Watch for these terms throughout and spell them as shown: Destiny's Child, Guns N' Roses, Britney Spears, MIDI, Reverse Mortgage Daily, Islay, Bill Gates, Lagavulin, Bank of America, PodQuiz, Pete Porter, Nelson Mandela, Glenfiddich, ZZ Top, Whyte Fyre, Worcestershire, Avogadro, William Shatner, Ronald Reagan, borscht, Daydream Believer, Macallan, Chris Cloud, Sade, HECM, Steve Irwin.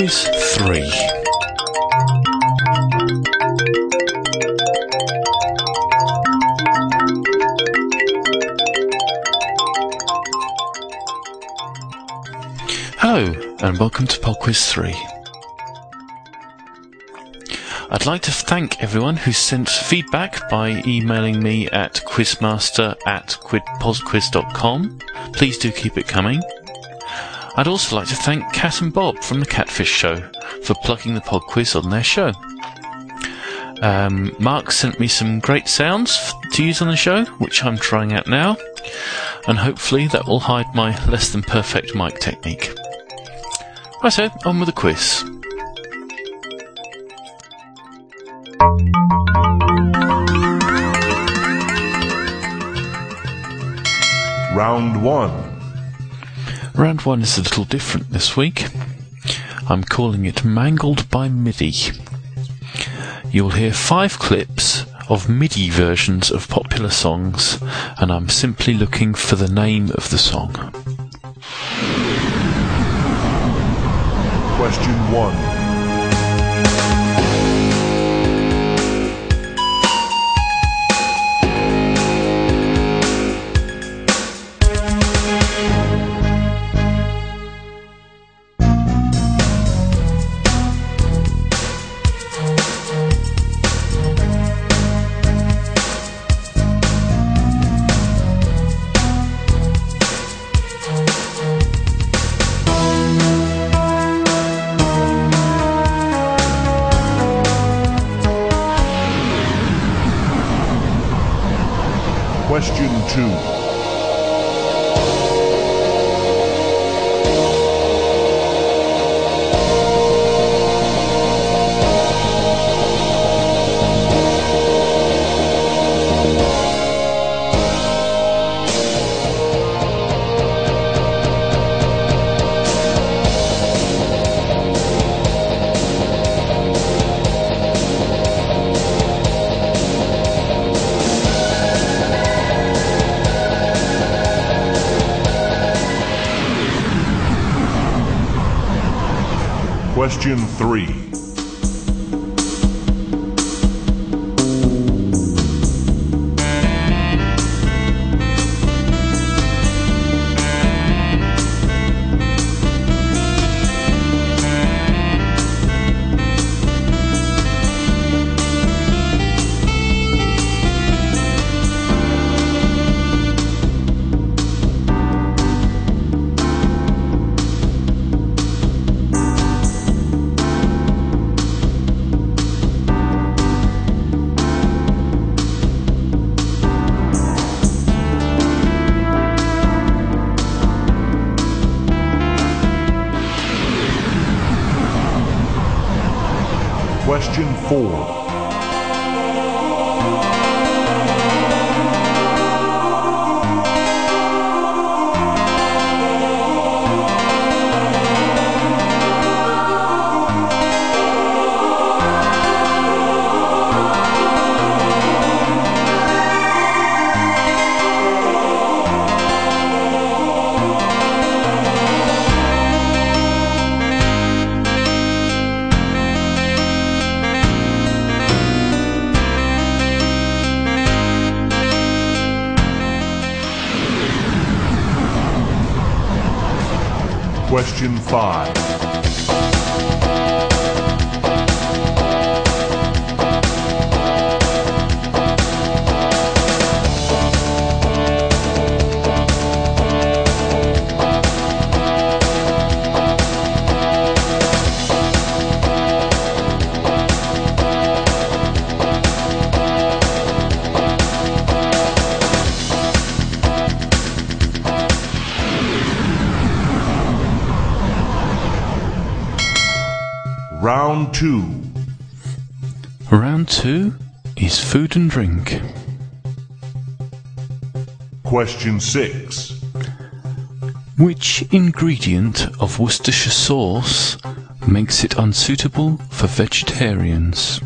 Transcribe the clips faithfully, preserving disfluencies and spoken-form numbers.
Quiz three. Hello, and welcome to PodQuiz three. I'd like to thank everyone who sent feedback by emailing me at quizmaster at podquiz dot com. Please do keep it coming. I'd also like to thank Cat and Bob from The Catfish Show for plugging the PodQuiz on their show. Um, Mark sent me some great sounds to use on the show, which I'm trying out now, and hopefully that will hide my less than perfect mic technique. Right, so on with the quiz. Round one. Round one is a little different this week. I'm calling it Mangled by MIDI. You'll hear five clips of MIDI versions of popular songs, and I'm simply looking for the name of the song. Question one. Question two. Question three. Question four. Question five. Round two. Round two is food and drink. Question six. Which ingredient of Worcestershire sauce makes it unsuitable for vegetarians?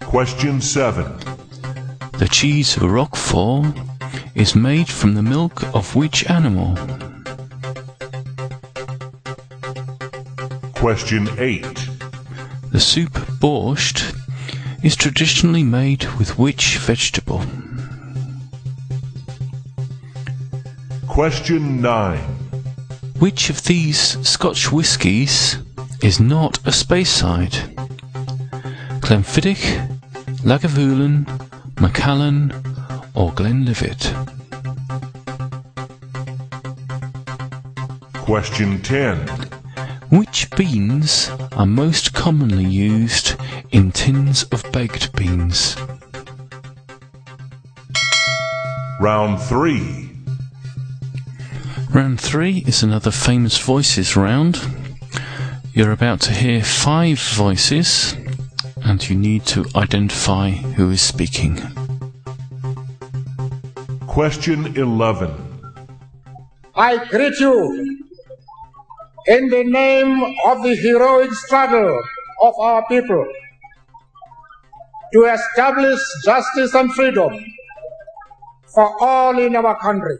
Question seven. The cheese Roquefort is made from the milk of which animal? Question eight. The soup borscht is traditionally made with which vegetable? Question nine. Which of these Scotch whiskies is not a Speyside? Glenfiddich, Lagavulin, Macallan or Glenlivet? Question ten. Which beans are most commonly used in tins of baked beans? Round three. Round three is another famous voices round. You're about to hear five voices and you need to identify who is speaking. Question eleven. I greet you in the name of the heroic struggle of our people to establish justice and freedom for all in our country.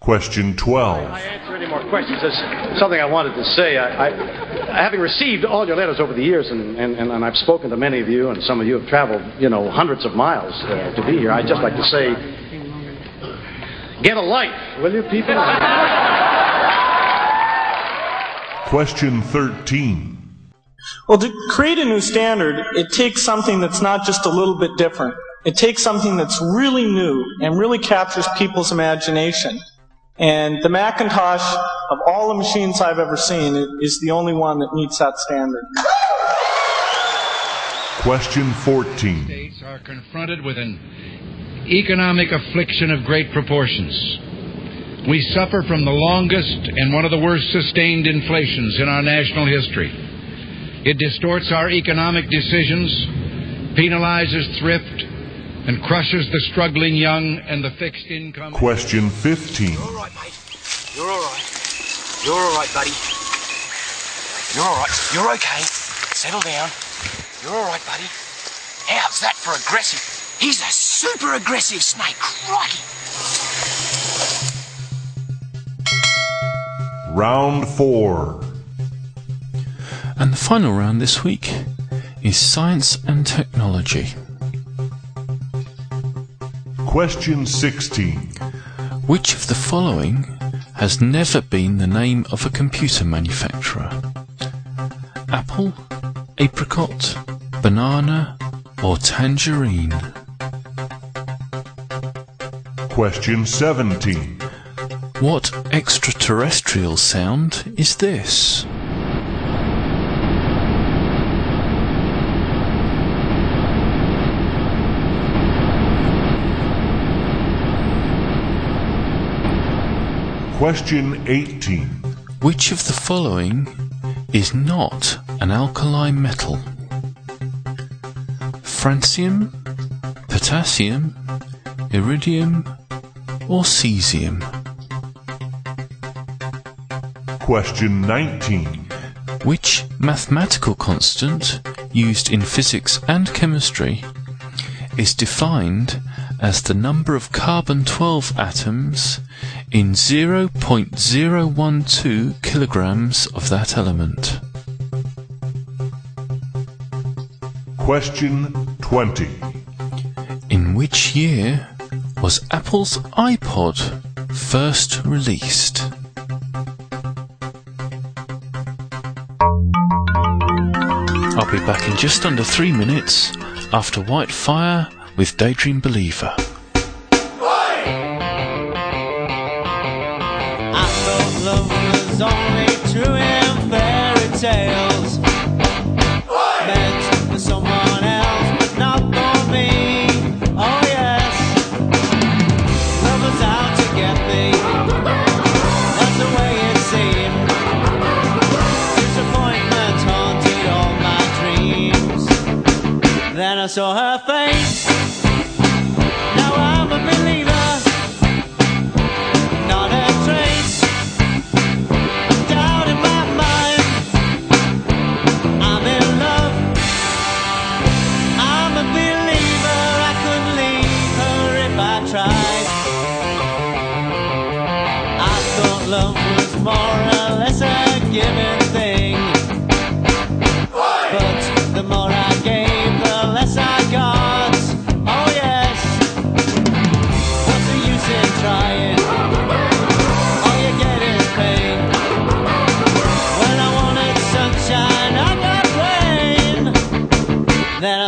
Question twelve. I answer any more questions. There's something I wanted to say. I, I, having received all your letters over the years, and, and, and I've spoken to many of you, and some of you have traveled, you know, hundreds of miles uh, to be here, I'd just like to say, get a life, will you, people? Question thirteen. Well, to create a new standard, it takes something that's not just a little bit different. It takes something that's really new and really captures people's imagination. And the Macintosh, of all the machines I've ever seen, is the only one that meets that standard. Question fourteen. States are confronted with an economic affliction of great proportions. We suffer from the longest and one of the worst sustained inflations in our national history. It distorts our economic decisions, penalizes thrift, and crushes the struggling young and the fixed income. Question fifteen. You're all right, mate. You're all right. You're all right, buddy. You're all right. You're okay. Settle down. You're all right, buddy. How's that for aggressive? He's a super aggressive snake. Crikey. Round four. And the final round this week is science and technology. Question sixteen. Which of the following has never been the name of a computer manufacturer? Apple, apricot, banana, or tangerine? Question seventeen. What extraterrestrial sound is this? Question eighteen. Which of the following is not an alkali metal? Francium, potassium, iridium, or cesium? Question nineteen. Which mathematical constant used in physics and chemistry is defined as the number of carbon twelve atoms in zero point zero one two kilograms of that element? Question twenty. In which year was Apple's iPod first released? I'll be back in just under three minutes after White Fire with Daydream Believer. I saw her face. Now I'm a believer. Not a trace of doubt in my mind. I'm in love. I'm a believer. I could leave her if I tried. I thought love was more or less a given thing.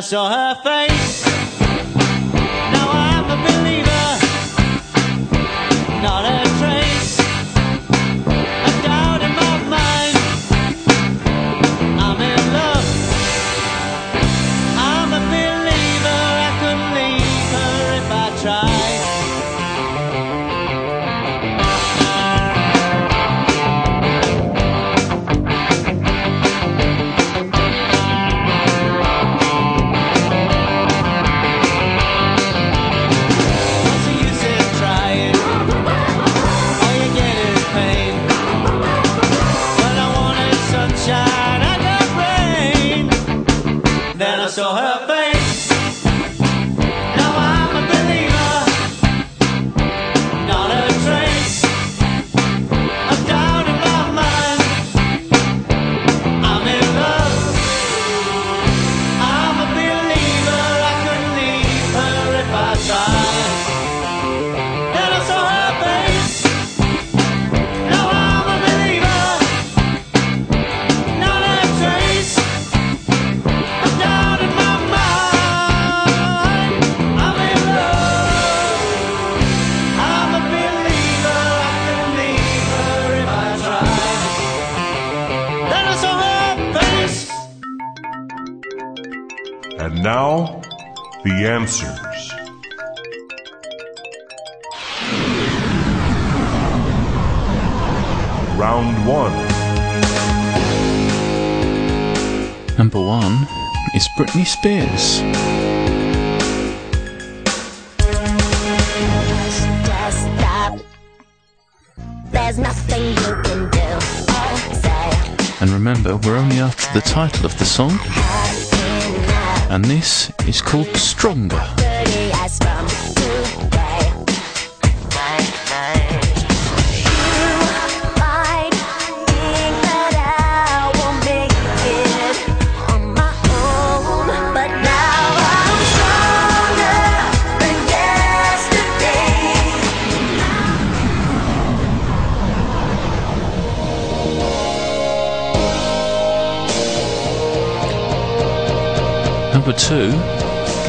saw her face. Now I'm a believer, not a trace of doubt in my mind. I'm in love, I'm a believer. I could leave her if I saw her face. Now I'm a believer, not a trace of doubt in my mind. I'm in love, I'm a believer. I could leave her if I tried. Then I saw her face. Now I'm a believer, not a trace of doubt. And now, the answers. Round one. Number one is Britney Spears. Stop. There's nothing you can do. And remember, we're only after the title of the song. And this is called Stronger. Number two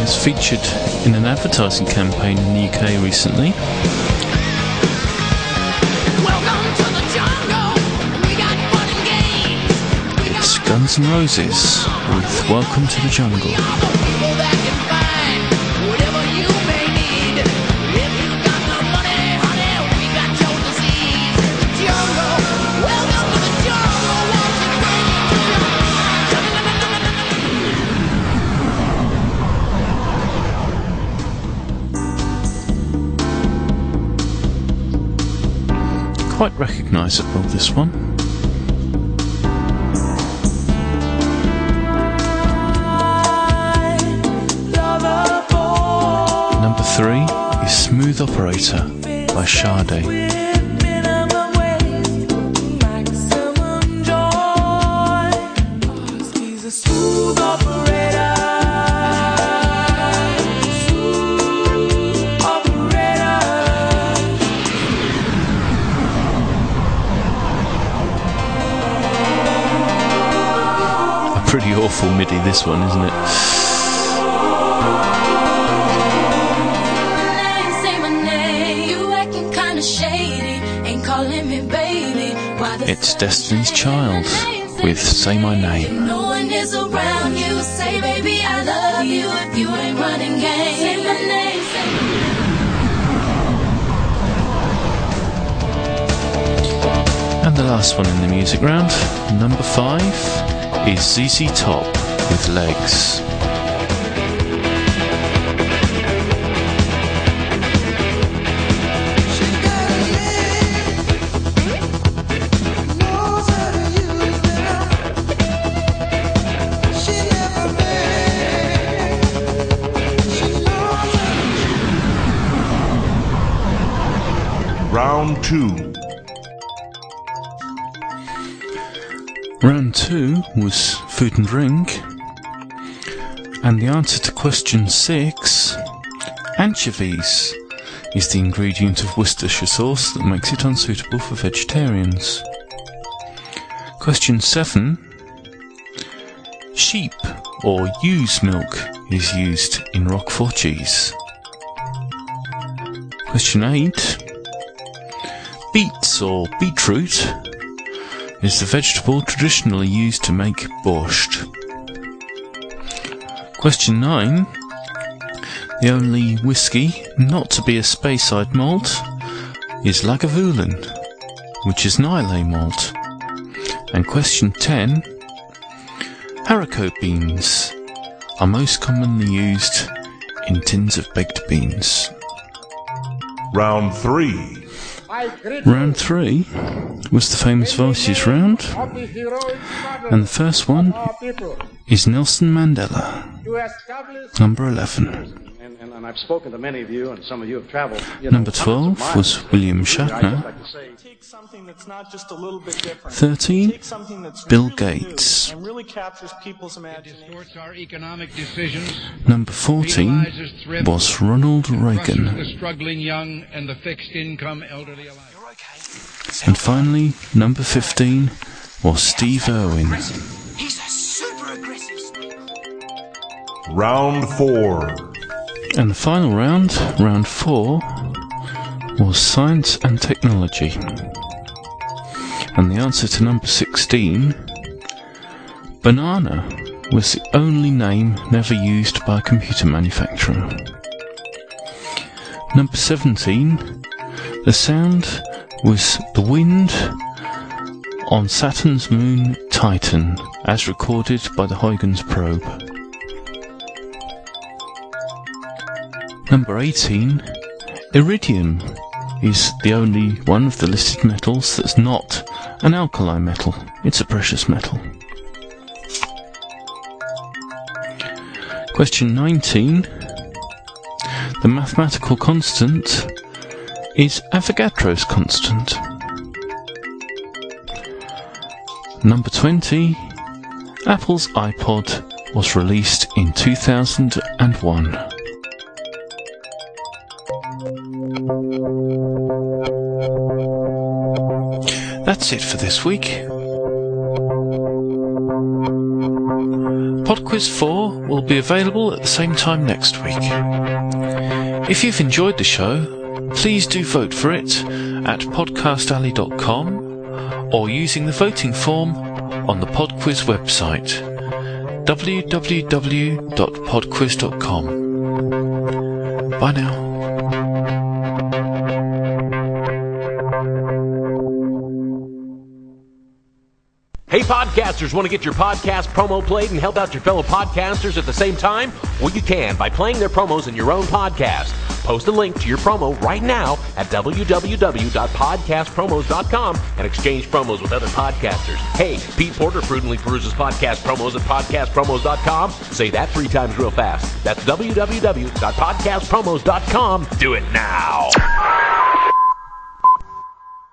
is featured in an advertising campaign in the U K recently. Welcome to the jungle. We got fun and games. We got it's Guns N' Roses with Welcome to the Jungle. Quite recognisable, this one. Number three is Smooth Operator by Sade. Pretty awful MIDI, this one, isn't it? It's Destiny's Child with Say My Name. No one is around you. Say, baby, I love you if you ain't running game. Say my name, say my name. And the last one in the music round, number five, is Z Z Top with Legs. Round two. Round two was Food and Drink, and the answer to question six, anchovies, is the ingredient of Worcestershire sauce that makes it unsuitable for vegetarians. Question seven, sheep or ewe's milk is used in Roquefort cheese? Question eight. Beets or beetroot is the vegetable traditionally used to make borscht. Question nine. The only whiskey not to be a Speyside malt is Lagavulin, which is an Islay malt. And question ten. Haricot beans are most commonly used in tins of baked beans. Round three. Round three was the famous voices round, and the first one is Nelson Mandela, number eleven. And, and, and I've spoken to many of you, and some of you have traveled. You number twelve know, was William Shatner. thirteen, Bill Gates. Really number fourteen was Ronald Reagan. And finally, number fifteen was Steve Irwin. He's a super aggressive. Round four. And the final round, round four, was science and technology. And the answer to number sixteen, banana, was the only name never used by a computer manufacturer. Number seventeen, the sound was the wind on Saturn's moon Titan, as recorded by the Huygens probe. Number eighteen, iridium is the only one of the listed metals that's not an alkali metal. It's a precious metal. Question nineteen, the mathematical constant is Avogadro's constant. Number twenty, Apple's iPod was released in two thousand one. That's it for this week. PodQuiz four will be available at the same time next week. If you've enjoyed the show, please do vote for it at podcast alley dot com or using the voting form on the PodQuiz website, w w w dot pod quiz dot com. Bye now. Hey, podcasters, want to get your podcast promo played and help out your fellow podcasters at the same time? Well, you can by playing their promos in your own podcast. Post a link to your promo right now at w w w dot podcast promos dot com and exchange promos with other podcasters. Hey, Pete Porter prudently peruses podcast promos at podcast promos dot com. Say that three times real fast. That's w w w dot podcast promos dot com. Do it now.